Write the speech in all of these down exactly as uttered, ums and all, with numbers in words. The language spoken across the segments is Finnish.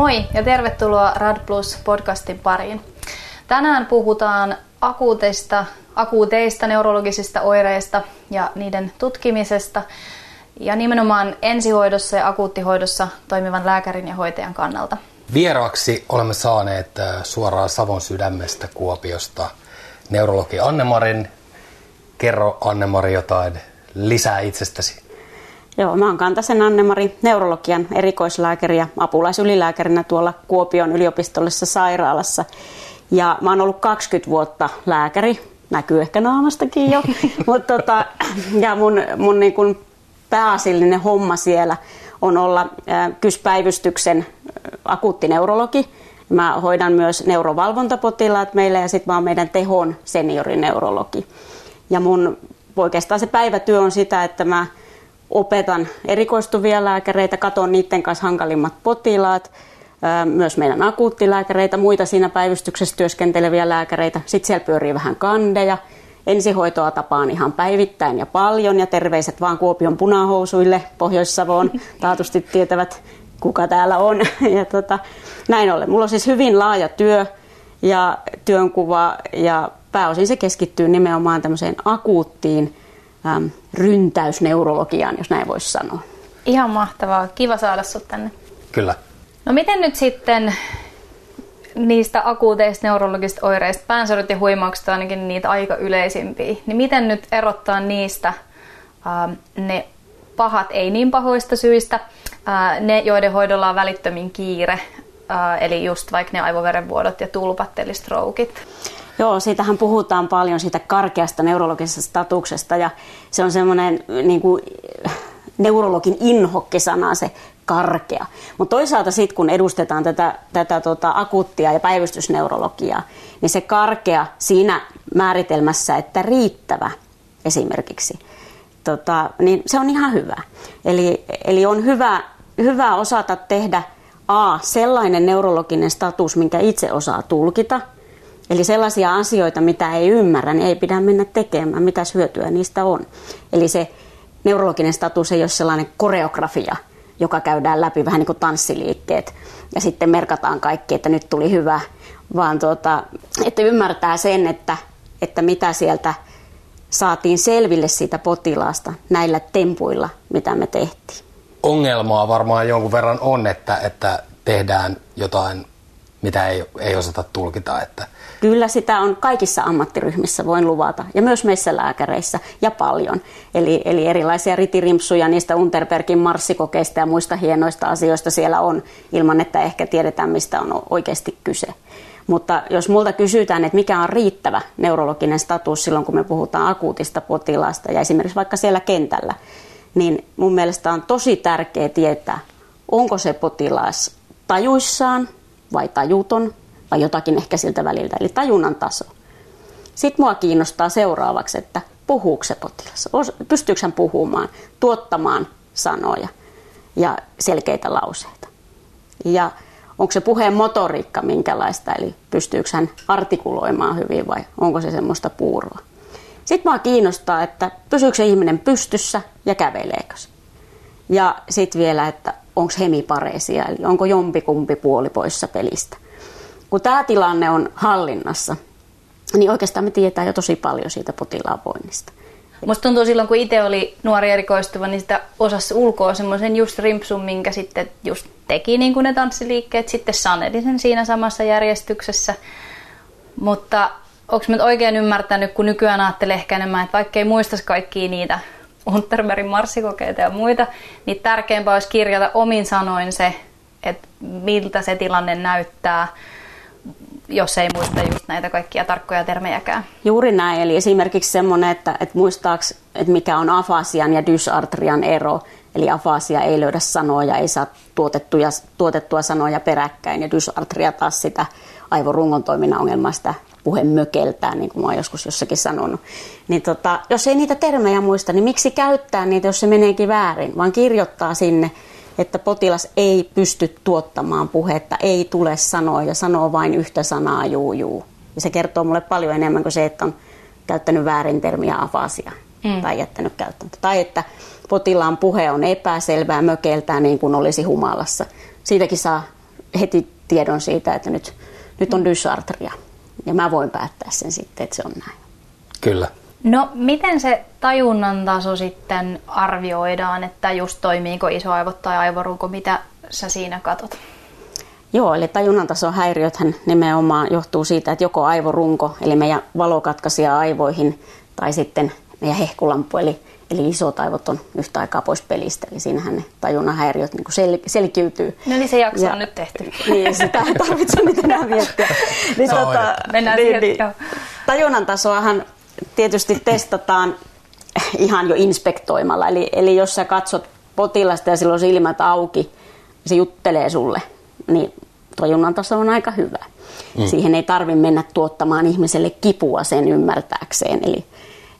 Moi ja tervetuloa Radplus-podcastin pariin. Tänään puhutaan akuuteista, akuuteista neurologisista oireista ja niiden tutkimisesta ja nimenomaan ensihoidossa ja akuuttihoidossa toimivan lääkärin ja hoitajan kannalta. Vieraaksi olemme saaneet suoraan Savon sydämestä Kuopiosta neurologi Anne-Marin. Kerro Anne-Mari jotain lisää itsestäsi. Joo, mä oon Kantasen Anne-Mari, neurologian erikoislääkäri ja apulaisylilääkärinä tuolla Kuopion yliopistollisessa sairaalassa. Ja mä oon ollut kaksikymmentä vuotta lääkäri, näkyy ehkä naamastakin jo, mut tota, ja mun, mun niin kun pääasiallinen homma siellä on olla äh, kyspäivystyksen akuuttineurologi. Mä hoidan myös neurovalvontapotilaat meillä ja sit mä oon meidän tehon seniorineurologi. Ja mun oikeastaan se päivätyö on sitä, että mä opetan erikoistuvia lääkäreitä, katon niiden kanssa hankalimmat potilaat, myös meidän akuuttilääkäreitä, muita siinä päivystyksessä työskenteleviä lääkäreitä. Sitten siellä pyörii vähän kandeja. Ensihoitoa tapaan ihan päivittäin ja paljon ja terveiset vaan Kuopion punahousuille, Pohjois-Savoon taatusti tietävät, kuka täällä on. Ja tota, näin ollen. Mulla on siis hyvin laaja työ ja työnkuva ja pääosin se keskittyy nimenomaan tämmöiseen akuuttiin äm, ryntäysneurologiaan, jos näin voisi sanoa. Ihan mahtavaa. Kiva saada sut tänne. Kyllä. No miten nyt sitten niistä akuuteista neurologisista oireista, päänsäryt ja huimaukset on ainakin niitä aika yleisimpiä, niin miten nyt erottaa niistä ähm, ne pahat ei niin pahoista syistä, äh, ne joiden hoidolla on välittömin kiire, äh, eli just vaikka ne aivoverenvuodot ja tulpat eli stroukit? Joo, siitähän puhutaan paljon siitä karkeasta neurologisesta statuksesta ja se on semmoinen niin kuin neurologin inhokkisana se karkea. Mutta toisaalta sitten kun edustetaan tätä, tätä tota, akuuttia ja päivystysneurologiaa, niin se karkea siinä määritelmässä, että riittävä esimerkiksi, tota, niin se on ihan hyvä. Eli, eli on hyvä, hyvä osata tehdä A, sellainen neurologinen status, minkä itse osaa tulkita. Eli sellaisia asioita, mitä ei ymmärrä, niin ei pidä mennä tekemään, mitä hyötyä niistä on. Eli se neurologinen status ei ole sellainen koreografia, joka käydään läpi vähän niin kuin tanssiliikkeet. Ja sitten merkataan kaikki, että nyt tuli hyvä, vaan tuota, että ymmärtää sen, että, että mitä sieltä saatiin selville siitä potilaasta näillä tempuilla, mitä me tehtiin. Ongelmaa varmaan jonkun verran on, että, että tehdään jotain, mitä ei, ei osata tulkita. Että... Kyllä sitä on kaikissa ammattiryhmissä, voin luvata, ja myös meissä lääkäreissä, ja paljon. Eli, eli erilaisia ritirimpsuja niistä Unterbergin marssikokeista ja muista hienoista asioista siellä on, ilman että ehkä tiedetään, mistä on oikeasti kyse. Mutta jos multa kysytään, että mikä on riittävä neurologinen status silloin, kun me puhutaan akuutista potilaasta, ja esimerkiksi vaikka siellä kentällä, niin mun mielestä on tosi tärkeää tietää, onko se potilas tajuissaan, vai tajuton, vai jotakin ehkä siltä väliltä, eli tajunnan taso. Sitten mua kiinnostaa seuraavaksi, että puhuuko se potilas, pystyykö hän puhumaan, tuottamaan sanoja ja selkeitä lauseita. Ja onko se puheen motoriikka minkälaista, eli pystyykö hän artikuloimaan hyvin vai onko se semmoista puuroa. Sitten mua kiinnostaa, että pysyykö se ihminen pystyssä ja käveleekö se. Ja sitten vielä, että onko hemipareisia, eli onko jompikumpi puoli poissa pelistä. Kun tämä tilanne on hallinnassa, niin oikeastaan me tiedetään jo tosi paljon siitä potilaan voinnista. Musta tuntuu silloin, kun itse oli nuori erikoistuva, niin sitä osasi ulkoa semmoisen just rimpsun, minkä sitten just teki niin kuin ne tanssiliikkeet, sitten saneli sen siinä samassa järjestyksessä. Mutta onko mä oikein ymmärtänyt, kun nykyään ajattelee ehkä enemmän, että vaikka ei muistaisi kaikkia niitä Unterbergin marssikokeita ja muita, niin tärkeämpää olisi kirjata omin sanoin se, että miltä se tilanne näyttää, jos ei muista just näitä kaikkia tarkkoja termejäkään. Juuri näin, eli esimerkiksi semmoinen, että, että muistaaks, että mikä on afasian ja dysartrian ero, eli afasia ei löydä sanoja, ei saa tuotettuja, tuotettua sanoja peräkkäin, ja dysartria taas sitä aivorungon toiminnan ongelmaa, sitä puhe mökeltää, niin kuin mä oon joskus jossakin sanonut. Niin tota, jos ei niitä termejä muista, niin miksi käyttää niitä, jos se meneekin väärin, vaan kirjoittaa sinne, että potilas ei pysty tuottamaan puhetta, ei tule sanoa ja sanoo vain yhtä sanaa juu juu. Ja se kertoo mulle paljon enemmän kuin se, että on käyttänyt väärin termiä afasia mm. tai jättänyt käyttämättä. Tai että potilaan puhe on epäselvää, mökeltää niin kuin olisi humalassa. Siitäkin saa heti tiedon siitä, että nyt, nyt on dysartria. Ja mä voin päättää sen sitten, että se on näin. Kyllä. No, miten se tajunnan taso sitten arvioidaan, että just toimiiko isoaivot tai aivoruko, mitä sä siinä katot? Joo, eli tajunnan tason häiriöthän nimenomaan johtuu siitä, että joko aivorunko, eli meidän valokatkaisija aivoihin, tai sitten meidän hehkulampu, eli, eli isot aivot on yhtä aikaa pois pelistä. Eli siinähän ne tajunnan häiriöt niin kuin sel, selkiytyy. No niin, se jakso ja, on nyt tehty. Niin, sitä ei tarvitse nyt enää miettiä. Niin, no, tota, mennään niin, siihen. Niin, tajunnan tasoahan tietysti testataan ihan jo inspektoimalla. Eli, eli jos sä katsot potilasta ja sillä on silmät auki, se juttelee sulle, niin tajunnan taso on aika hyvä. Mm. Siihen ei tarvitse mennä tuottamaan ihmiselle kipua sen ymmärtääkseen. Eli,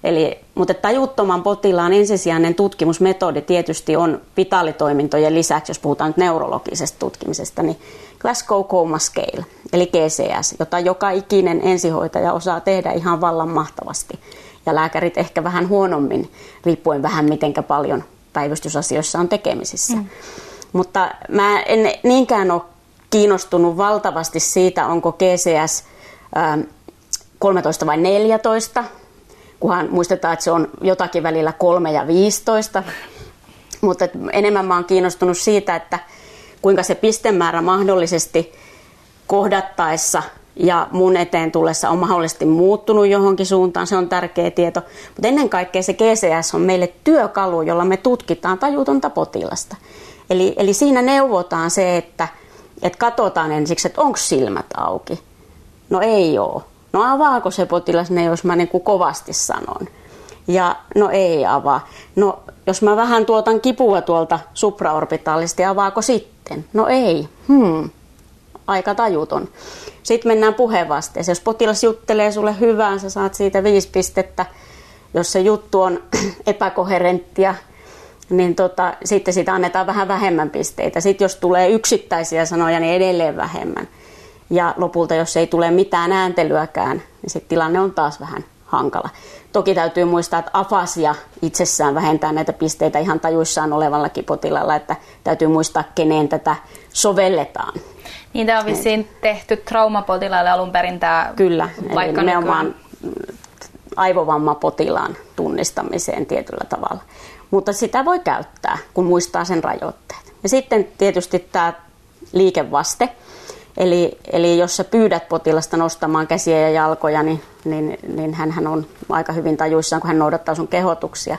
eli, mutta tajuttoman potilaan ensisijainen tutkimusmetodi tietysti on vitaalitoimintojen lisäksi, jos puhutaan nyt neurologisesta tutkimisesta, niin Glasgow Coma Scale, eli G C S, jota joka ikinen ensihoitaja osaa tehdä ihan vallan mahtavasti. Ja lääkärit ehkä vähän huonommin, riippuen vähän mitenkä paljon päivystysasioissa on tekemisissä. Mm. Mutta mä en niinkään ole kiinnostunut valtavasti siitä, onko G C S kolmetoista vai neljätoista, kunhan muistetaan, että se on jotakin välillä kolme ja viisitoista. Mutta enemmän mä oon kiinnostunut siitä, että kuinka se pistemäärä mahdollisesti kohdattaessa ja mun eteen tullessa on mahdollisesti muuttunut johonkin suuntaan. Se on tärkeä tieto. Mutta ennen kaikkea se G C S on meille työkalu, jolla me tutkitaan tajutonta potilasta. Eli, eli siinä neuvotaan se, että, että katsotaan ensiksi, että onko silmät auki. No ei ole. No avaako se potilas ne, jos mä niin kuin kovasti sanon? Ja no ei avaa. No jos mä vähän tuotan kipua tuolta supraorbitaalisesti, avaako sitten? No ei. Hmm. Aika tajuton. Sitten mennään puhevasteeseen. Jos potilas juttelee sulle hyvää, sä saat siitä viisi pistettä. Jos se juttu on epäkoherenttia, niin tota, sitten siitä annetaan vähän vähemmän pisteitä. Sitten jos tulee yksittäisiä sanoja, niin edelleen vähemmän. Ja lopulta, jos ei tule mitään ääntelyäkään, niin sitten tilanne on taas vähän hankala. Toki täytyy muistaa, että afasia itsessään vähentää näitä pisteitä ihan tajuissaan olevallakin potilalla, että täytyy muistaa, keneen tätä sovelletaan. Niin tämä on vissiin tehty traumapotilaille alun perin tämä. Kyllä, eli nimenomaan aivovammapotilaan tunnistamiseen tietyllä tavalla. Mutta sitä voi käyttää, kun muistaa sen rajoitteet. Ja sitten tietysti tämä liikevaste. Eli, eli jos sä pyydät potilasta nostamaan käsiä ja jalkoja, niin, niin, niin hänhän on aika hyvin tajuissaan, kun hän noudattaa sun kehotuksia.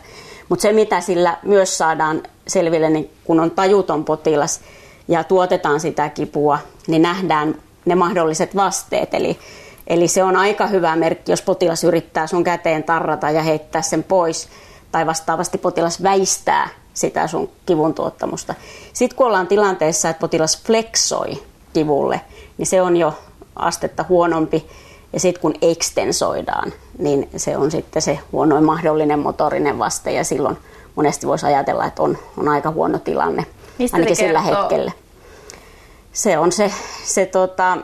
Mutta se, mitä sillä myös saadaan selville, niin kun on tajuton potilas ja tuotetaan sitä kipua, niin nähdään ne mahdolliset vasteet. Eli, eli se on aika hyvä merkki, jos potilas yrittää sun käteen tarrata ja heittää sen pois. Tai vastaavasti potilas väistää sitä sun kivun tuottamusta. Sitten kun ollaan tilanteessa, että potilas fleksoi kivulle, niin se on jo astetta huonompi. Ja sitten kun ekstensoidaan, niin se on sitten se huonoin mahdollinen motorinen vaste. Ja silloin monesti voisi ajatella, että on, on aika huono tilanne, mistä ainakin sillä hetkellä. Se on se, se tota,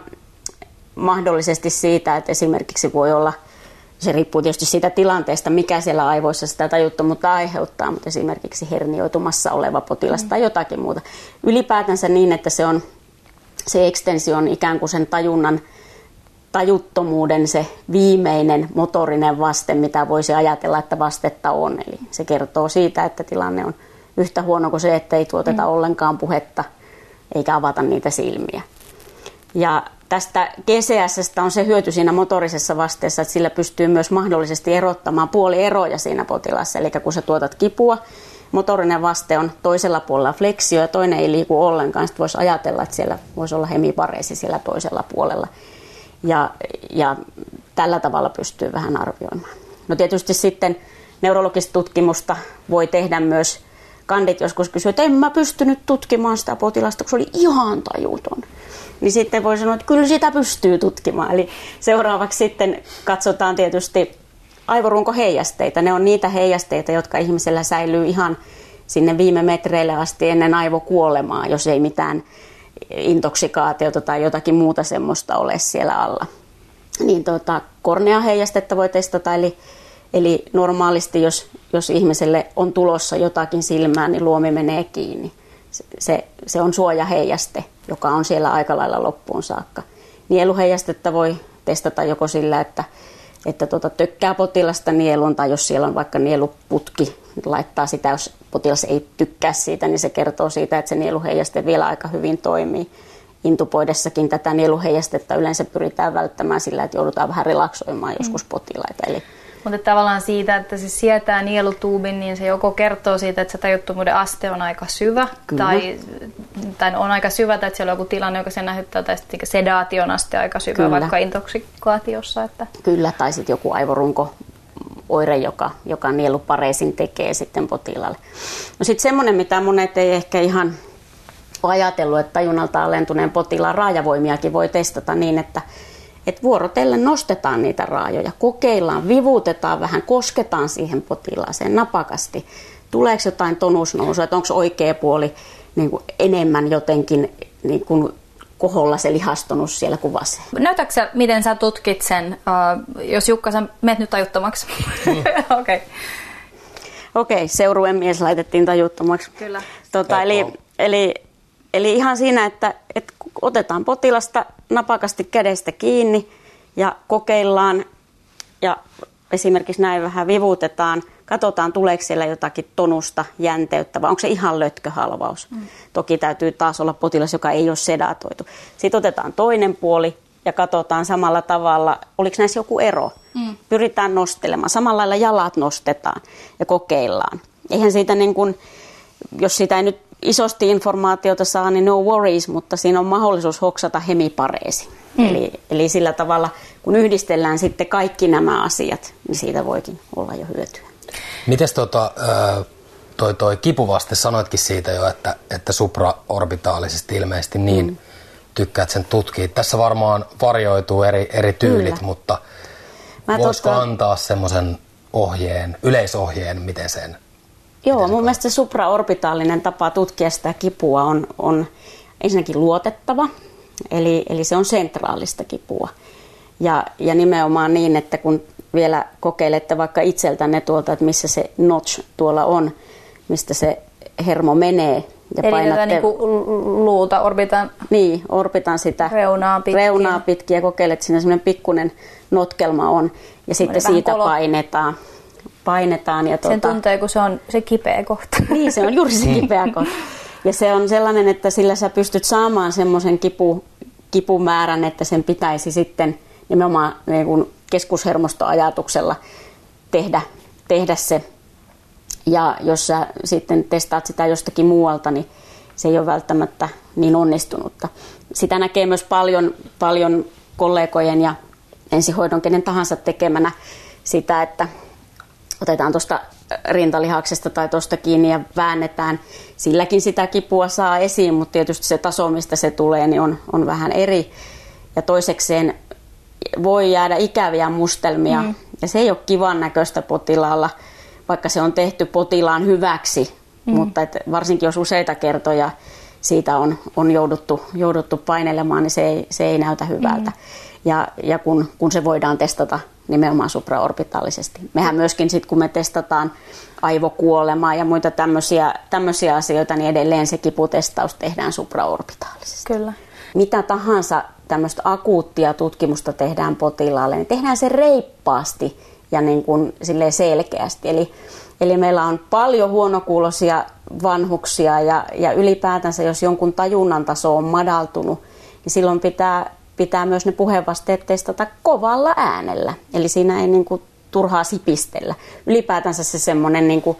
mahdollisesti siitä, että esimerkiksi voi olla. Se riippuu tietysti siitä tilanteesta, mikä siellä aivoissa sitä tajuttomuutta aiheuttaa, mutta esimerkiksi hernioitumassa oleva potilas tai jotakin muuta. Ylipäätänsä niin, että se, on, se ekstensio on ikään kuin sen tajunnan, tajuttomuuden se viimeinen motorinen vaste, mitä voisi ajatella, että vastetta on. Eli se kertoo siitä, että tilanne on yhtä huono kuin se, että ei tuoteta mm. ollenkaan puhetta eikä avata niitä silmiä. Ja tästä G C S:stä on se hyöty siinä motorisessa vasteessa, että sillä pystyy myös mahdollisesti erottamaan puolieroja siinä potilassa. Eli kun sä tuotat kipua, motorinen vaste on toisella puolella fleksio ja toinen ei liiku ollenkaan. Sitten voisi ajatella, että siellä voisi olla hemipareesi siellä toisella puolella. Ja, ja tällä tavalla pystyy vähän arvioimaan. No tietysti sitten neurologista tutkimusta voi tehdä myös. Kandit joskus kysyy, että en mä pystynyt tutkimaan sitä potilasta, kun se oli ihan tajuton. Niin sitten voi sanoa, että kyllä sitä pystyy tutkimaan. Eli seuraavaksi sitten katsotaan tietysti aivorunkoheijasteita. Ne on niitä heijasteita, jotka ihmisellä säilyy ihan sinne viime metreille asti ennen aivokuolemaa, jos ei mitään intoksikaatiota tai jotakin muuta semmoista ole siellä alla. Niin tuota, korneaheijastetta voi testata, eli Eli normaalisti, jos, jos ihmiselle on tulossa jotakin silmään, niin luomi menee kiinni. se, se on suojaheijaste, joka on siellä aika lailla loppuun saakka. Nieluheijastetta voi testata joko sillä, että, että tuota, tökkää potilasta nieluun, tai jos siellä on vaikka nieluputki, laittaa sitä, jos potilas ei tykkää siitä, niin se kertoo siitä, että se nieluheijaste vielä aika hyvin toimii. Intuboidessakin tätä nieluheijastetta yleensä pyritään välttämään sillä, että joudutaan vähän relaksoimaan joskus potilaita. Eli mutta tavallaan siitä, että se sietää nielutuubin, niin se joko kertoo siitä, että se tajuttomuuden aste on aika syvä, tai, tai on aika syvä, tai että siellä on joku tilanne, joka sen näyttää, tai sitten sedaation aste aika syvä, kyllä, vaikka intoksikaatiossa. Että kyllä, tai sitten joku aivorunko-oire, joka, joka nielupareisin tekee sitten potilaalle. No sitten semmoinen, mitä monet ei ehkä ihan ole ajatellut, että tajunalta alentuneen potilaan raajavoimiakin voi testata niin, että että vuorotellen nostetaan niitä raajoja, kokeillaan, vivutetaan vähän, kosketaan siihen potilaaseen napakasti. Tuleeko jotain tonusnousua, että onko oikea puoli niin kuin enemmän jotenkin niin kuin koholla se lihastunut siellä kuvassa. Näytätkö sä, miten sä tutkit sen, jos Jukka, sä menet nyt tajuttomaksi? Mm. Okei, okay, seurueen mies laitettiin tajuttomaksi. Kyllä. Tota, eli, eli, eli ihan siinä, että, että otetaan potilasta napakasti kädestä kiinni ja kokeillaan ja esimerkiksi näin vähän vivutetaan, katsotaan tuleeko siellä jotakin tonusta, jänteyttä vai onko se ihan lötköhalvaus. Mm. Toki täytyy taas olla potilas, joka ei ole sedatoitu. Sitten otetaan toinen puoli ja katsotaan samalla tavalla, oliko näissä joku ero. Mm. Pyritään nostelemaan, samalla lailla jalat nostetaan ja kokeillaan. Eihän siitä niin kuin, jos sitä ei nyt isosti informaatiota saa, niin no worries, mutta siinä on mahdollisuus hoksata hemipareesi. Mm. Eli, eli sillä tavalla, kun yhdistellään sitten kaikki nämä asiat, niin siitä voikin olla jo hyötyä. Mites tota, toi, toi kipuvaste, sanoitkin siitä jo, että, että supraorbitaalisesti ilmeisesti niin mm. tykkäät sen tutkia. Tässä varmaan varjoituu eri, eri tyylit, kyllä, mutta mä voisiko totta... antaa semmoisen ohjeen, yleisohjeen, miten sen? Joo, mun mielestä se supraorbitaalinen tapa tutkia sitä kipua on, on ensinnäkin luotettava, eli, eli se on sentraalista kipua. Ja, ja nimenomaan niin, että kun vielä kokeilette vaikka itseltänne tuolta, että missä se notch tuolla on, mistä se hermo menee. Ja eli painatte, niin kuin luuta, orbitan, niin, orbitan sitä reunaa pitkin. reunaa pitkin ja kokeilet, että siinä semmoinen pikkuinen notkelma on ja sitten siitä kolo. painetaan. painetaan. Ja tuota, sen tuntee, kun se on se kipeä kohta. Niin, se on juuri se kipeä kohta. Ja se on sellainen, että sillä sä pystyt saamaan semmoisen kipu, kipumäärän, että sen pitäisi sitten nimenomaan niin kuin keskushermostoajatuksella tehdä, tehdä se. Ja jos sä sitten testaat sitä jostakin muualta, niin se ei ole välttämättä niin onnistunutta. Sitä näkee myös paljon, paljon kollegojen ja ensihoidon kenen tahansa tekemänä sitä, että otetaan tuosta rintalihaksesta tai tuosta kiinni ja väännetään. Silläkin sitä kipua saa esiin, mutta tietysti se taso, mistä se tulee, niin on, on vähän eri. Ja toisekseen voi jäädä ikäviä mustelmia. Mm. Ja se ei ole kivan näköistä potilaalla, vaikka se on tehty potilaan hyväksi. Mm. Mutta et varsinkin jos useita kertoja siitä on, on jouduttu, jouduttu painelemaan, niin se ei, se ei näytä hyvältä. Mm. Ja, ja kun, kun se voidaan testata nimenomaan supraorbitaalisesti. Mehän myöskin sitten, kun me testataan aivokuolemaa ja muita tämmöisiä, tämmöisiä asioita, niin edelleen se kiputestaus tehdään supraorbitaalisesti. Kyllä. Mitä tahansa tämmöistä akuuttia tutkimusta tehdään potilaalle, niin tehdään se reippaasti ja niin kuin silleen selkeästi. Eli, eli meillä on paljon huonokuuloisia vanhuksia ja, ja ylipäätänsä, jos jonkun tajunnan taso on madaltunut, niin silloin pitää Pitää myös ne puheenvasteet testata kovalla äänellä, eli siinä ei niin kuin turhaa sipistellä. Ylipäätänsä se semmoinen niin kuin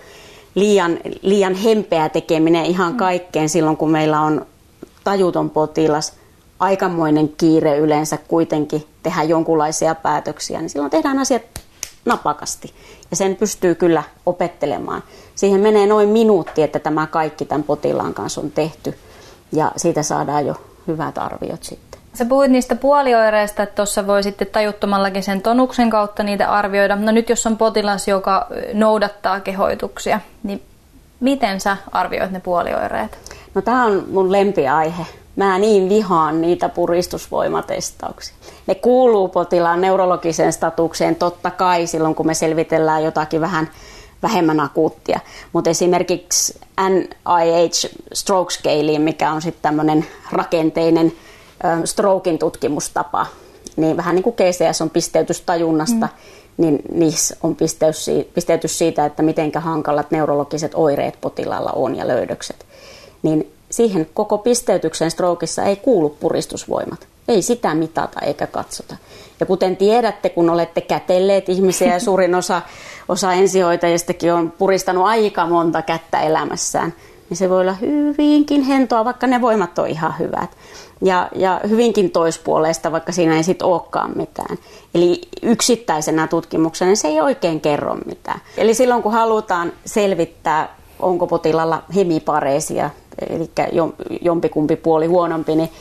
liian, liian hempeä tekeminen ihan kaikkeen silloin, kun meillä on tajuton potilas, aikamoinen kiire yleensä kuitenkin tehdä jonkunlaisia päätöksiä, niin silloin tehdään asiat napakasti. Ja sen pystyy kyllä opettelemaan. Siihen menee noin minuutti, että tämä kaikki tämän potilaan kanssa on tehty, ja siitä saadaan jo hyvät arviot sitten. Sä puhuit niistä puolioireista, että tuossa voi sitten tajuttomallakin sen tonuksen kautta niitä arvioida. No nyt jos on potilas, joka noudattaa kehoituksia, niin miten sä arvioit ne puolioireet? No tää on mun lempiaihe. Mä niin vihaan niitä puristusvoimatestauksia. Ne kuuluu potilaan neurologiseen statukseen totta kai silloin, kun me selvitellään jotakin vähän vähemmän akuuttia. Mutta esimerkiksi N I H Stroke Scale, mikä on sitten tämmöinen rakenteinen strokein tutkimustapa, niin vähän niin kuin G C S on pisteytys tajunnasta, mm. niin niissä on pisteytys, pisteytys siitä, että mitenkä hankalat neurologiset oireet potilaalla on ja löydökset. Niin siihen koko pisteytyksen strokeissa ei kuulu puristusvoimat. Ei sitä mitata eikä katsota. Ja kuten tiedätte, kun olette kätelleet ihmisiä ja suurin osa, osa ensihoitajistakin on puristanut aika monta kättä elämässään, niin se voi olla hyvinkin hentoa, vaikka ne voimat on ihan hyvät. Ja, ja hyvinkin toispuoleista, vaikka siinä ei sit olekaan mitään. Eli yksittäisenä tutkimuksena niin se ei oikein kerro mitään. Eli silloin kun halutaan selvittää, onko potilalla hemipareesia, eli jompikumpi puoli huonompi, niin,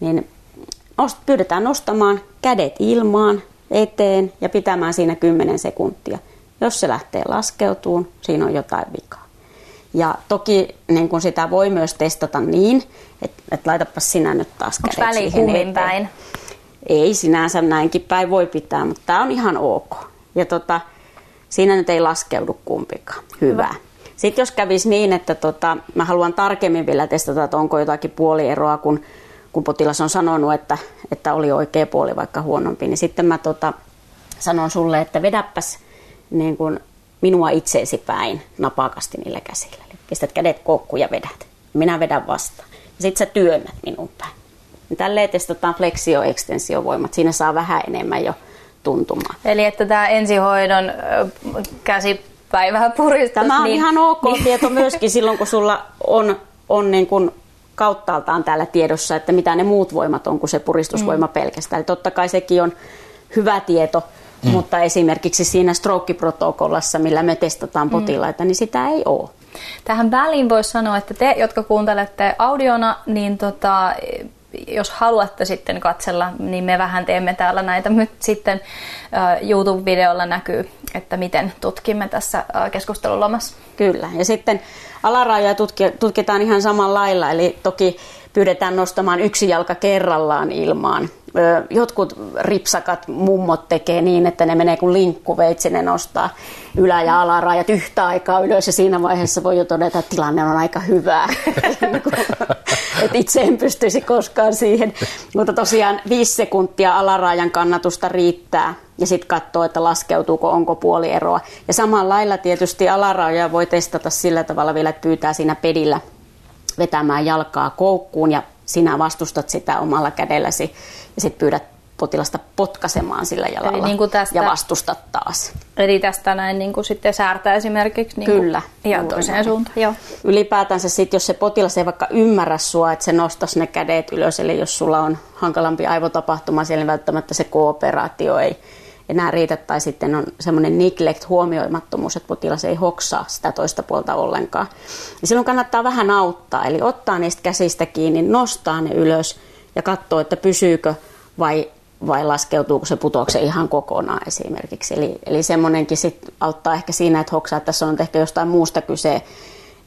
niin pyydetään nostamaan kädet ilmaan eteen ja pitämään siinä kymmenen sekuntia. Jos se lähtee laskeutumaan, siinä on jotain vikaa. Ja toki niin kun sitä voi myös testata niin, että et laitapas sinä nyt taas kädet. Onko väliin kummin päin? Ei sinänsä näinkin päin voi pitää, mutta tämä on ihan ok. Ja tota, siinä nyt ei laskeudu kumpikaan. Hyvä. Hyvä. Sitten jos kävisi niin, että tota, mä haluan tarkemmin vielä testata, että onko jotakin puolieroa, kun, kun potilas on sanonut, että, että oli oikea puoli vaikka huonompi, niin sitten mä tota, sanon sulle, että vedäpäs niin kun minua itseesi päin napakasti niillä käsillä. Eli pistät kädet koukkuun ja vedät. Minä vedän vastaan. Sitten sä työnnät minun päin. Tälleen testataan fleksio-ekstensiovoimat. Siinä saa vähän enemmän jo tuntumaan. Eli että tämä ensihoidon käsi päivää puristus. Tämä on niin, ihan ok niin. Tieto myöskin silloin, kun sulla on, on niin kuin kauttaaltaan täällä tiedossa, että mitä ne muut voimat on kuin se puristusvoima mm. pelkästään. Eli totta kai sekin on hyvä tieto, mm. mutta esimerkiksi siinä stroke-protokollassa, millä me testataan potilaita, mm. niin sitä ei ole. Tähän väliin voisi sanoa, että te, jotka kuuntelette audiona, niin tota, jos haluatte sitten katsella, niin me vähän teemme täällä näitä, nyt sitten uh, YouTube-videolla näkyy, että miten tutkimme tässä uh, keskustelulomassa. Kyllä, ja sitten alarajoja tutki, tutkitaan ihan samalla lailla, eli toki pyydetään nostamaan yksi jalka kerrallaan ilmaan. Jotkut ripsakat mummot tekee niin, että ne menee kuin linkkuveitsi, ne nostaa ylä- ja alarajat yhtä aikaa ylös ja siinä vaiheessa voi jo todeta, että tilanne on aika hyvä. Että itse en pystyisi koskaan siihen, mutta tosiaan viisi sekuntia alarajan kannatusta riittää ja sitten katsoo, että laskeutuuko, onko puolieroa. Ja samalla lailla tietysti alarajoja voi testata sillä tavalla vielä, että pyytää siinä pedillä vetämään jalkaa koukkuun ja sinä vastustat sitä omalla kädelläsi ja sitten pyydät potilasta potkaisemaan sillä jalalla niin tästä, ja vastustat taas. Eli tästä näin niin kuin sitten säärtää esimerkiksi niin kyllä, ihan toiseen suuntaan. Joo. Ylipäätänsä sitten, jos se potilas ei vaikka ymmärrä sua, että se nostaisi ne kädet ylös, eli jos sulla on hankalampi aivotapahtuma, siellä välttämättä se kooperaatio ei enää riitä, tai sitten on semmoinen neglect, huomioimattomuus, että potilas ei hoksaa sitä toista puolta ollenkaan. Ja silloin kannattaa vähän auttaa, eli ottaa niistä käsistä kiinni, nostaa ne ylös ja katsoo, että pysyykö vai, vai laskeutuuko se putouksen ihan kokonaan esimerkiksi. Eli, eli semmoinenkin sit auttaa ehkä siinä, että hoksaa, että tässä on ehkä jostain muusta kyse,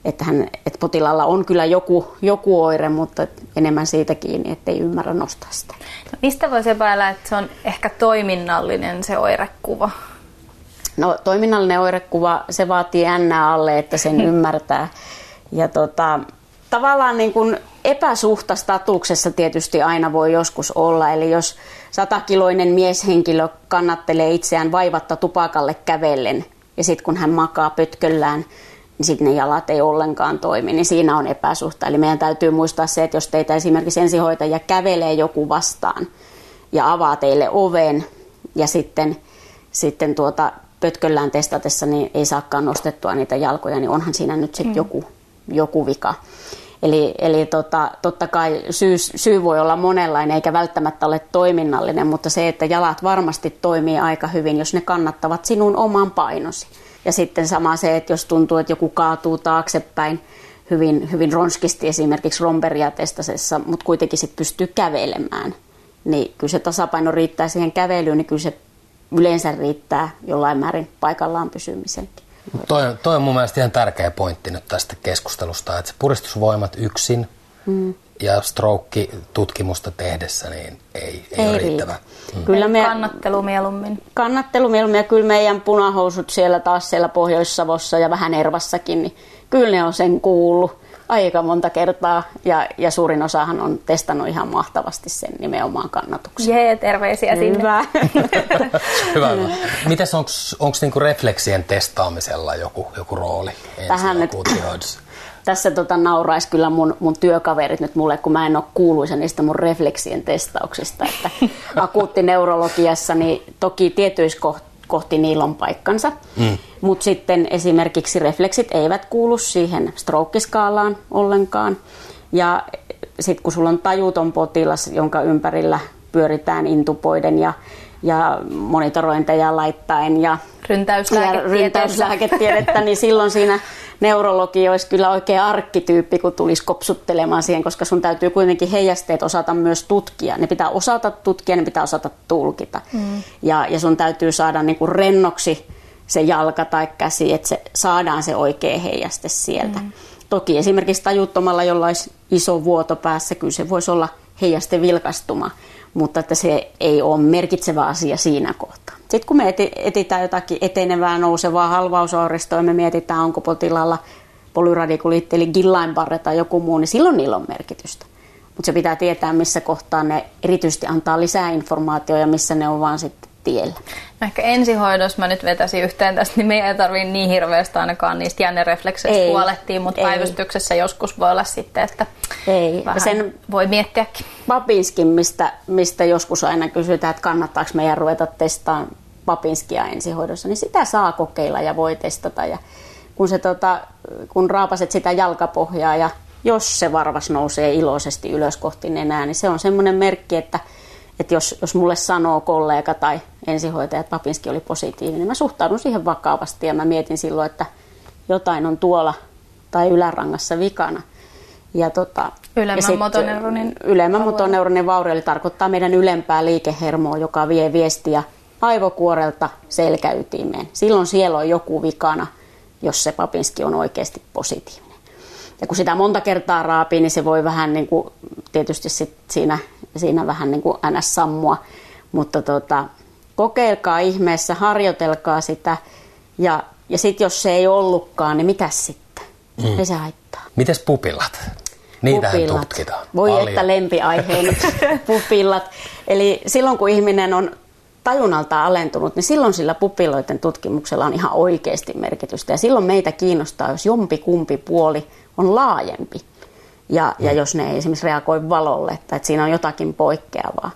että, hän, että potilaalla on kyllä joku, joku oire, mutta enemmän siitä kiinni, ettei ymmärrä nostaa sitä. No, mistä voisi epäillä, että se on ehkä toiminnallinen se oirekuva? No toiminnallinen oirekuva, se vaatii ännää alle, että sen ymmärtää. Ja tota, tavallaan niin kun epäsuhta statuksessa tietysti aina voi joskus olla. Eli jos satakiloinen mieshenkilö kannattelee itseään vaivatta tupakalle kävellen ja sitten kun hän makaa pötköllään, niin sitten ne jalat ei ollenkaan toimi, niin siinä on epäsuhta. Eli meidän täytyy muistaa se, että jos teitä esimerkiksi ensihoitajia kävelee joku vastaan ja avaa teille oven ja sitten, sitten tuota pötköllään testatessa niin ei saakaan nostettua niitä jalkoja, niin onhan siinä nyt sitten mm. joku, joku vika. Eli, eli tota, totta kai syy, syy voi olla monenlainen eikä välttämättä ole toiminnallinen, mutta se, että jalat varmasti toimii aika hyvin, jos ne kannattavat sinun oman painosi. Ja sitten sama se, että jos tuntuu, että joku kaatuu taaksepäin hyvin, hyvin ronskisti esimerkiksi romperia testasessa, mutta kuitenkin sit pystyy kävelemään, niin kyllä se tasapaino riittää siihen kävelyyn, niin kyllä se yleensä riittää jollain määrin paikallaan pysymisenkin. Toi, toi on mun mielestä ihan tärkeä pointti nyt tästä keskustelusta, että se puristusvoimat yksin, mm. ja stroke-tutkimusta tehdessä niin ei, ei, ei ole riittävä. Mm. Kyllä me, kannattelu mieluummin. Kannattelu mieluummin ja kyllä meidän punahousut siellä taas siellä Pohjois-Savossa ja vähän Ervassakin, niin kyllä ne on sen kuullut aika monta kertaa ja, ja suurin osahan on testannut ihan mahtavasti sen nimenomaan kannatuksen. Jee, terveisiä sinne. Hyvä. Hyvä. Mites onko niinku refleksien testaamisella joku, joku rooli? Tähän nyt. Tässä tota nauraisi kyllä mun, mun työkaverit nyt mulle, kun mä en ole kuuluisa niistä mun refleksien testauksista. Että akuuttineurologiassa niin toki tietyissä kohti niillä on paikkansa, mm. mutta sitten esimerkiksi refleksit eivät kuulu siihen stroke-skaalaan ollenkaan. Ja sitten kun sulla on tajuton potilas, jonka ympärillä pyöritään intupoiden ja, ja monitorointeja laittaen ja ryntäyslääketiedettä, ja ryntäyslääketiedettä niin silloin siinä neurologi olisi kyllä oikea arkkityyppi, kun tulisi kopsuttelemaan siihen, koska sun täytyy kuitenkin heijasteet osata myös tutkia. Ne pitää osata tutkia, ne pitää osata tulkita. Mm. Ja, ja sun täytyy saada niinku rennoksi se jalka tai käsi, että se, saadaan se oikea heijaste sieltä. Mm. Toki esimerkiksi tajuttomalla, jolla olisi iso vuoto päässä, kyllä se voisi olla heijaste vilkastuma, mutta että se ei ole merkitsevä asia siinä kohtaa. Sitten kun me etsitään jotakin etenevää, nousevaa halvausauristoa ja me mietitään, onko potilaalla polyradikuliitti eli Guillain-Barré tai joku muu, niin silloin niillä on merkitystä. Mutta se pitää tietää, missä kohtaa ne erityisesti antaa lisää informaatiota ja missä ne on vaan sitten tiellä. No ehkä ensihoidossa mä nyt vetäisin yhteen tästä, niin meidän ei tarvitse niin hirveästi ainakaan niistä jänneräflekseistä huolehtia, mutta ei. Päivystyksessä joskus voi olla sitten, että ei. Vähän sen voi miettiäkin. Babinskin, mistä, mistä joskus aina kysytään, että kannattaako meidän ruveta testaamaan Babinskia ensihoidossa, niin sitä saa kokeilla ja voi testata. Ja kun, se, tota, kun raapaset sitä jalkapohjaa ja jos se varvas nousee iloisesti ylös kohti nenää, niin se on semmoinen merkki, että Että jos, jos mulle sanoo kollega tai ensihoitaja, että Babinski oli positiivinen, niin mä suhtaudun siihen vakavasti ja mä mietin silloin, että jotain on tuolla tai ylärangassa vikana. Ja tota, ylemmän motoneuronin ylemmän motoneuronin vaurio tarkoittaa meidän ylempää liikehermoa, joka vie viestiä aivokuorelta selkäytimeen. Silloin siellä on joku vikana, jos se Babinski on oikeasti positiivinen. Ja kun sitä monta kertaa raapii, niin se voi vähän niin kuin, tietysti sit siinä... Siinä vähän niin kuin ns. Sammua, mutta tota, kokeilkaa ihmeessä, harjoitelkaa sitä ja, ja sitten jos se ei ollutkaan, niin mitäs sitten? Mm. Ei se haittaa. Mites pupillat? Niitähän tutkitaan. Voi paljon. Että lempiaiheen pupillat. Eli silloin kun ihminen on tajunaltaan alentunut, niin silloin sillä pupilloiden tutkimuksella on ihan oikeasti merkitystä ja silloin meitä kiinnostaa, jos jompikumpi puoli on laajempi. Ja, ja jos ne ei esimerkiksi reagoi valolle, tai että siinä on jotakin poikkeavaa.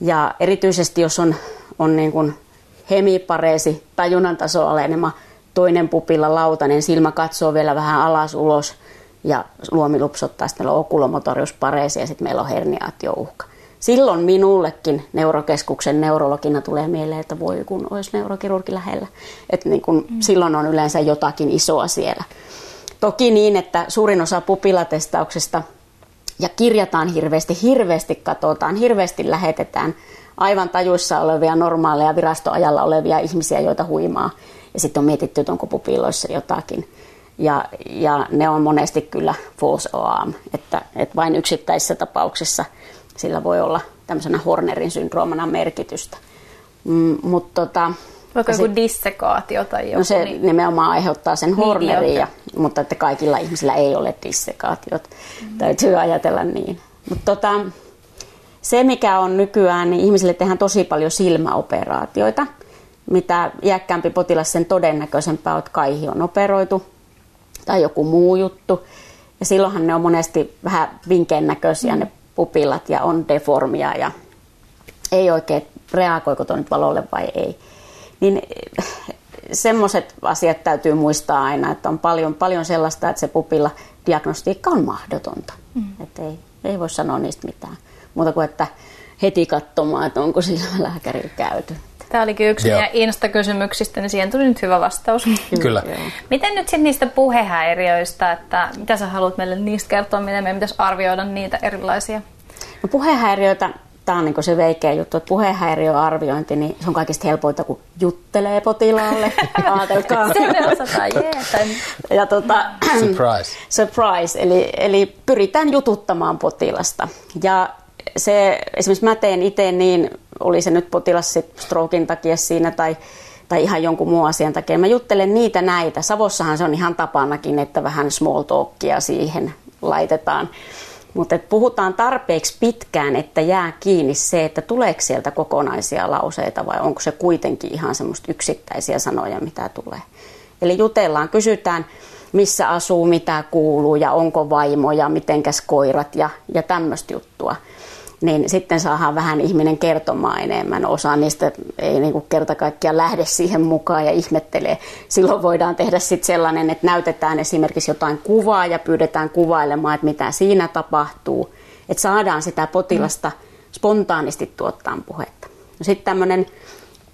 Ja erityisesti jos on, on niin kuin hemipareesi, tajunnan taso alenema, toinen pupilla lautanen, silmä katsoo vielä vähän alas ulos, ja luomi lupsottaa, sitten meillä on okulomotoriuspareesi, ja sitten meillä on herniaatiouhka. Silloin minullekin neurokeskuksen neurologina tulee mieleen, että voi kun olisi neurokirurgi lähellä. Että niin kuin mm. silloin on yleensä jotakin isoa siellä. Toki niin, että suurin osa pupillatestauksista ja kirjataan hirveästi, hirveästi katsotaan, hirveästi lähetetään aivan tajuissa olevia normaaleja virastoajalla olevia ihmisiä, joita huimaa. Ja sitten on mietitty, että onko pupilloissa jotakin. Ja, ja ne on monesti kyllä false alarm, että, että vain yksittäisissä tapauksissa sillä voi olla tämmöisenä Hornerin syndroomana merkitystä. Mm, mutta tota... Vaikka joku dissekaatio tai joku. No se niin nimenomaan aiheuttaa sen Hornerin, niin, ja, mutta että kaikilla ihmisillä ei ole dissekaatiot. Mm-hmm. Täytyy ajatella niin. Mutta tota, se mikä on nykyään, niin ihmisille tehdään tosi paljon silmäoperaatioita. Mitä iäkkäämpi potilas, sen todennäköisempää, että kaihi on operoitu tai joku muu juttu. Ja silloinhan ne on monesti vähän vinkeen näköisiä ne pupillat ja on deformia ja ei oikein reagoiko tuo nyt valolle vai ei. Niin semmoiset asiat täytyy muistaa aina, että on paljon, paljon sellaista, että se pupilla diagnostiikka on mahdotonta. Mm. Että ei, ei voi sanoa niistä mitään muuta kuin, että heti katsomaan, että onko silmä lääkäri käyty. Tämä olikin yksi meidän Insta-kysymyksistä, niin siihen tuli nyt hyvä vastaus. Kyllä. Miten nyt sitten niistä puhehäiriöistä, että mitä sä haluat meille niistä kertoa, miten meidän pitäisi arvioida niitä erilaisia? No, puhehäiriöitä tämä on niin se veikeä juttu, että puheenhäiriöarviointi, niin se on kaikista helpointa, kun juttelee potilaalle. Ajatelkaa. Se osataan, jee. Tota, surprise. Surprise, eli, eli pyritään jututtamaan potilasta. Ja se, esimerkiksi mä teen itse niin, oli se nyt potilas stroken takia siinä tai, tai ihan jonkun muun asian takia. Mä juttelen niitä näitä. Savossahan se on ihan tapanakin, että vähän small talkia siihen laitetaan. Mutta puhutaan tarpeeksi pitkään, että jää kiinni se, että tuleeko sieltä kokonaisia lauseita vai onko se kuitenkin ihan semmoista yksittäisiä sanoja, mitä tulee. Eli jutellaan, kysytään, missä asuu, mitä kuuluu ja onko vaimoja, mitenkäs koirat ja, ja tämmöistä juttua. Niin sitten saadaan vähän ihminen kertomaan enemmän. Osa niistä ei niinku kerta kaikkiaan lähde siihen mukaan ja ihmettelee. Silloin voidaan tehdä sit sellainen, että näytetään esimerkiksi jotain kuvaa ja pyydetään kuvailemaan, että mitä siinä tapahtuu. Että saadaan sitä potilasta spontaanisti tuottaa puhetta. No sitten tämmöinen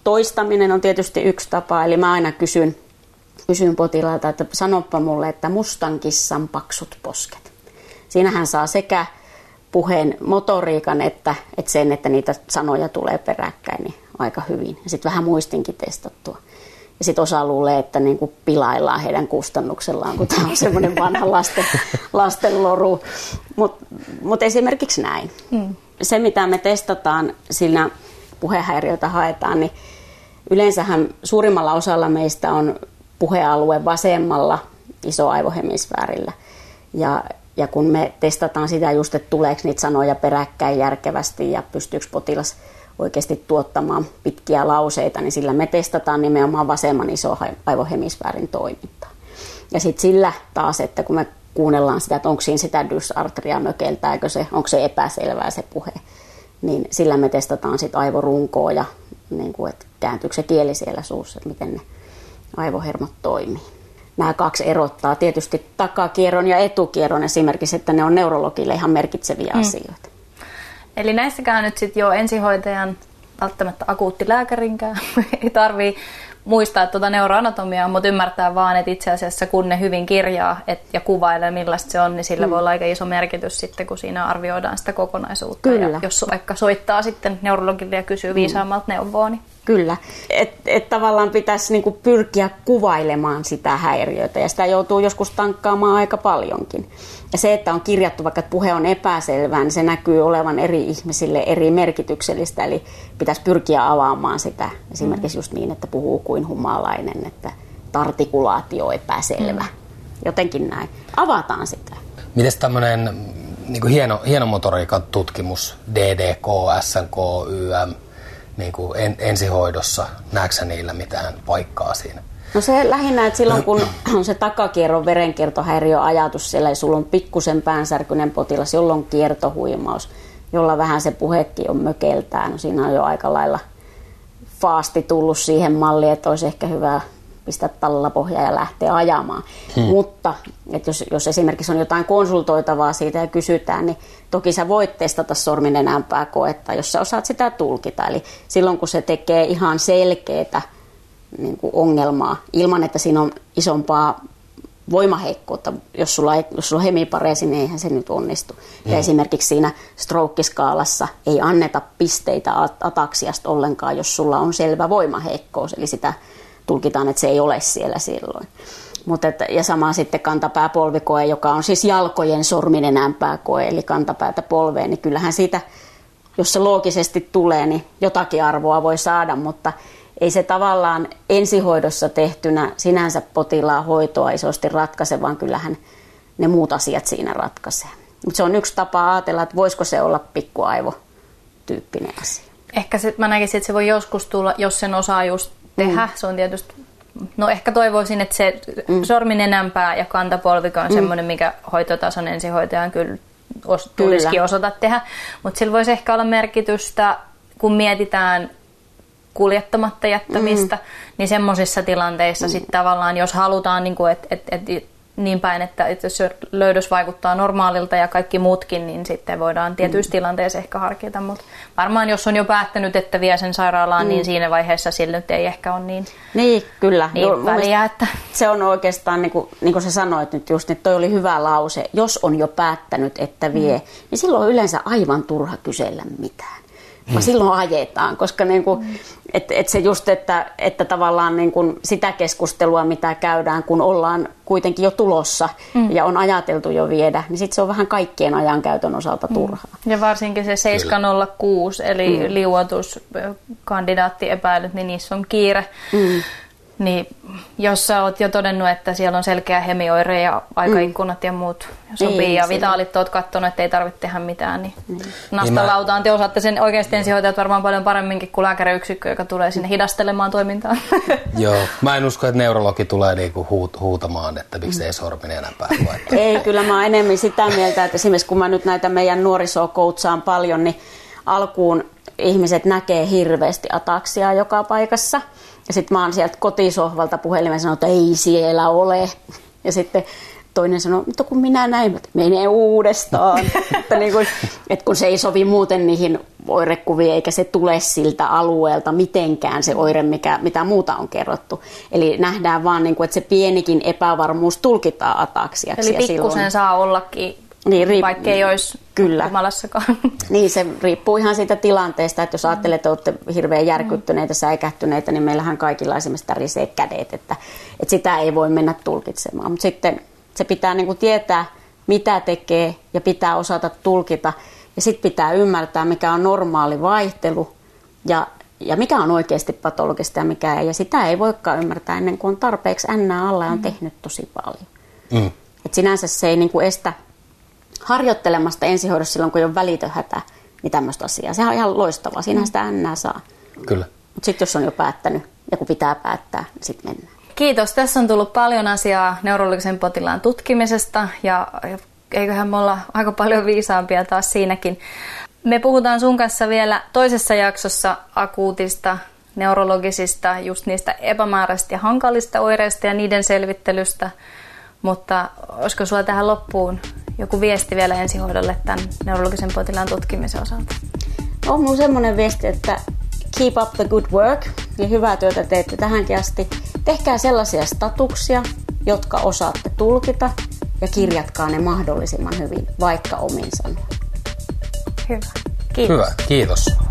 toistaminen on tietysti yksi tapa. Eli mä aina kysyn, kysyn potilaalta, että sanoppa mulle, että mustan kissan paksut posket. Siinähän saa sekä puheen motoriikan, että, että sen, että niitä sanoja tulee peräkkäin niin aika hyvin. Sitten vähän muistinkin testattua. Ja sitten osa luulee, että niin kuin pilaillaan heidän kustannuksellaan, kun tämä on semmoinen vanha lasten, lastenloru. Mutta mut esimerkiksi näin. Mm. Se, mitä me testataan siinä puhehäiriötä haetaan, niin yleensähän suurimmalla osalla meistä on puhealue vasemmalla isoaivohemisfäärillä. Ja Ja kun me testataan sitä just, että tuleeko niitä sanoja peräkkäin järkevästi ja pystyykö potilas oikeasti tuottamaan pitkiä lauseita, niin sillä me testataan nimenomaan vasemman isoaivohemisfäärin toimintaa. Ja sitten sillä taas, että kun me kuunnellaan sitä, että onko siinä sitä dysartriaa, mökeltääkö se, onko se epäselvää se puhe, niin sillä me testataan sitten aivorunkoa ja niin kuin, että kääntyykö se kieli siellä suussa, että miten ne aivohermot toimii. Nämä kaksi erottaa tietysti takakierron ja etukierron esimerkiksi, että ne on neurologille ihan merkitseviä mm. asioita. Eli näissäkään nyt sitten jo ensihoitajan, välttämättä akuutti lääkärinkään, ei tarvitse muistaa tuota neuroanatomiaa, mutta ymmärtää vaan, että itse asiassa kun ne hyvin kirjaa et, ja kuvailee millaista se on, niin sillä mm. voi olla aika iso merkitys sitten, kun siinä arvioidaan sitä kokonaisuutta. Kyllä. Ja jos vaikka soittaa sitten neurologille ja kysyy mm. viisaammalta neuvoa, niin... Kyllä, että et tavallaan pitäisi niinku pyrkiä kuvailemaan sitä häiriötä ja sitä joutuu joskus tankkaamaan aika paljonkin. Ja se, että on kirjattu vaikka, että puhe on epäselvää, niin se näkyy olevan eri ihmisille eri merkityksellistä. Eli pitäisi pyrkiä avaamaan sitä esimerkiksi just niin, että puhuu kuin humalainen, että artikulaatio epäselvä. Jotenkin näin. Avataan sitä. Mites tämmöinen niinku hieno, hienomotoriikan tutkimus, D D K, S N K, Y M? Niin kuin en, ensihoidossa, näetkö sä niillä mitään paikkaa siinä? No se lähinnä, että silloin kun on se takakierron verenkiertohäiriöajatus siellä, sulla on pikkusen päänsärkyinen potilas, jolla on kiertohuimaus, jolla vähän se puhekin on mökeltää. No siinä on jo aika lailla faasti tullut siihen malliin, että olisi ehkä hyvä pistää tallapohjaa ja lähteä ajamaan. Hmm. Mutta että jos, jos esimerkiksi on jotain konsultoitavaa siitä ja kysytään, niin toki sä voit testata sorminenäänpää koetta, jos sä osaat sitä tulkita. Eli silloin kun se tekee ihan selkeätä niin kuin ongelmaa, ilman että siinä on isompaa voimaheikkoutta, jos sulla, ei, jos sulla on hemipareesi, niin eihän se nyt onnistu. Hmm. Ja esimerkiksi siinä stroke-skaalassa ei anneta pisteitä ataksiasta ollenkaan, jos sulla on selvä voimaheikkous, eli sitä tulkitaan, että se ei ole siellä silloin. Mut et, ja sama sitten kantapääpolvikoe, joka on siis jalkojen sorminenäänpääkoe, eli kantapäätä polveen, niin kyllähän siitä, jos se loogisesti tulee, niin jotakin arvoa voi saada, mutta ei se tavallaan ensihoidossa tehtynä sinänsä potilaan hoitoa isosti ratkaise, vaan kyllähän ne muut asiat siinä ratkaisee. Mutta se on yksi tapa ajatella, että voisiko se olla pikkuaivotyyppinen asia. Ehkä sit, mä näkisin, että se voi joskus tulla, jos sen osaa just tehdä. Mm. Se on tietysti, no ehkä toivoisin, että se mm. sorminenäänpää ja kantapolvika on mm. semmoinen, mikä hoitotason ensihoitajan kyllä os, tulisikin osata tehdä. Mutta sillä voisi ehkä olla merkitystä, kun mietitään kuljettamatta jättämistä, mm. niin semmoisissa tilanteissa mm. sitten tavallaan, jos halutaan, niin kuin, et, et, et, niin päin, että et jos löydös vaikuttaa normaalilta ja kaikki muutkin, niin sitten voidaan tietyissä mm. tilanteissa ehkä harkita. Mutta varmaan jos on jo päättänyt, että vie sen sairaalaan, mm. niin siinä vaiheessa sillä ei ehkä ole niin, niin, kyllä. niin no, väliä. Että... Se on oikeastaan, niin kuin, niin kuin sä sanoit nyt just, että toi oli hyvä lause. Jos on jo päättänyt, että vie, mm. niin silloin on yleensä aivan turha kysellä mitään. vaan silloin ajetaan, koska niin kuin, mm. et, et se just, että, että tavallaan niin kuin sitä keskustelua, mitä käydään, kun ollaan kuitenkin jo tulossa mm. ja on ajateltu jo viedä, niin sitten se on vähän kaikkien ajankäytön osalta turhaa. Mm. Ja varsinkin se seitsemän nolla kuusi, eli mm. liuotuskandidaattiepäilyt, niin niissä on kiire. Mm. Niin, jos sä oot jo todennut, että siellä on selkeä hemioire ja aikaikkunat mm. ja muut sopii niin, ja vitaalit oot kattonut, että ei tarvitse tehdä mitään, niin mm. nastalautaan te osaatte sen oikeasti ensihoitajat varmaan paljon paremminkin kuin lääkäriyksikkö, joka tulee sinne hidastelemaan toimintaa. Joo, mä en usko, että neurologi tulee niinku huut, huutamaan, että miksei sormini enää päällä. Ei, kyllä mä oon enemmän sitä mieltä, että esimerkiksi kun mä nyt näitä meidän nuorisoa koutsaan paljon, niin alkuun ihmiset näkee hirveästi ataksiaa joka paikassa. Ja sitten mä oon sieltä kotisohvalta puhelimen sanonut, että ei siellä ole. Ja sitten toinen sanoo, mutta kun minä näin, että menee uudestaan. että niin kun, et kun se ei sovi muuten niihin oirekuviin, eikä se tule siltä alueelta mitenkään se oire, mikä, mitä muuta on kerrottu. Eli nähdään vaan, niin kun, että se pienikin epävarmuus tulkitaan ataksiaksi. Eli pikkusen saa ollakin, niin, riip... vaikka ei olisi kumalassakaan. Niin, se riippuu ihan siitä tilanteesta, että jos ajattelee, että olette hirveän järkyttyneitä, säikähtyneitä, niin meillähän kaikilla esimerkiksi tärisee kädet, että, että sitä ei voi mennä tulkitsemaan. Mutta sitten se pitää niin kuin tietää, mitä tekee ja pitää osata tulkita ja sitten pitää ymmärtää, mikä on normaali vaihtelu ja, ja mikä on oikeasti patologista ja mikä ei. Ja sitä ei voikaan ymmärtää ennen kuin on tarpeeksi ännää alla ja on tehnyt tosi paljon. Mm. Et sinänsä se ei niin kuin estä harjoittelemasta ensihoidossa silloin, kun ei ole välitönhätä, niin tämmöistä asiaa. Sehän on ihan loistavaa. Siinähän sitä ännää saa. Kyllä. Mutta sitten jos on jo päättänyt ja kun pitää päättää, niin sitten mennään. Kiitos. Tässä on tullut paljon asiaa neurologisen potilaan tutkimisesta ja eiköhän me olla aika paljon viisaampia taas siinäkin. Me puhutaan sun kanssa vielä toisessa jaksossa akuutista, neurologisista, just niistä epämääräistä ja hankalista oireista ja niiden selvittelystä. Mutta olisiko sulla tähän loppuun joku viesti vielä ensihoidolle tämän neurologisen potilaan tutkimisen osalta? On mun semmoinen viesti, että keep up the good work ja hyvää työtä teette tähänkin asti. Tehkää sellaisia statuksia, jotka osaatte tulkita ja kirjatkaa ne mahdollisimman hyvin, vaikka omin sanoin. Hyvä. Kiitos. Hyvä, kiitos.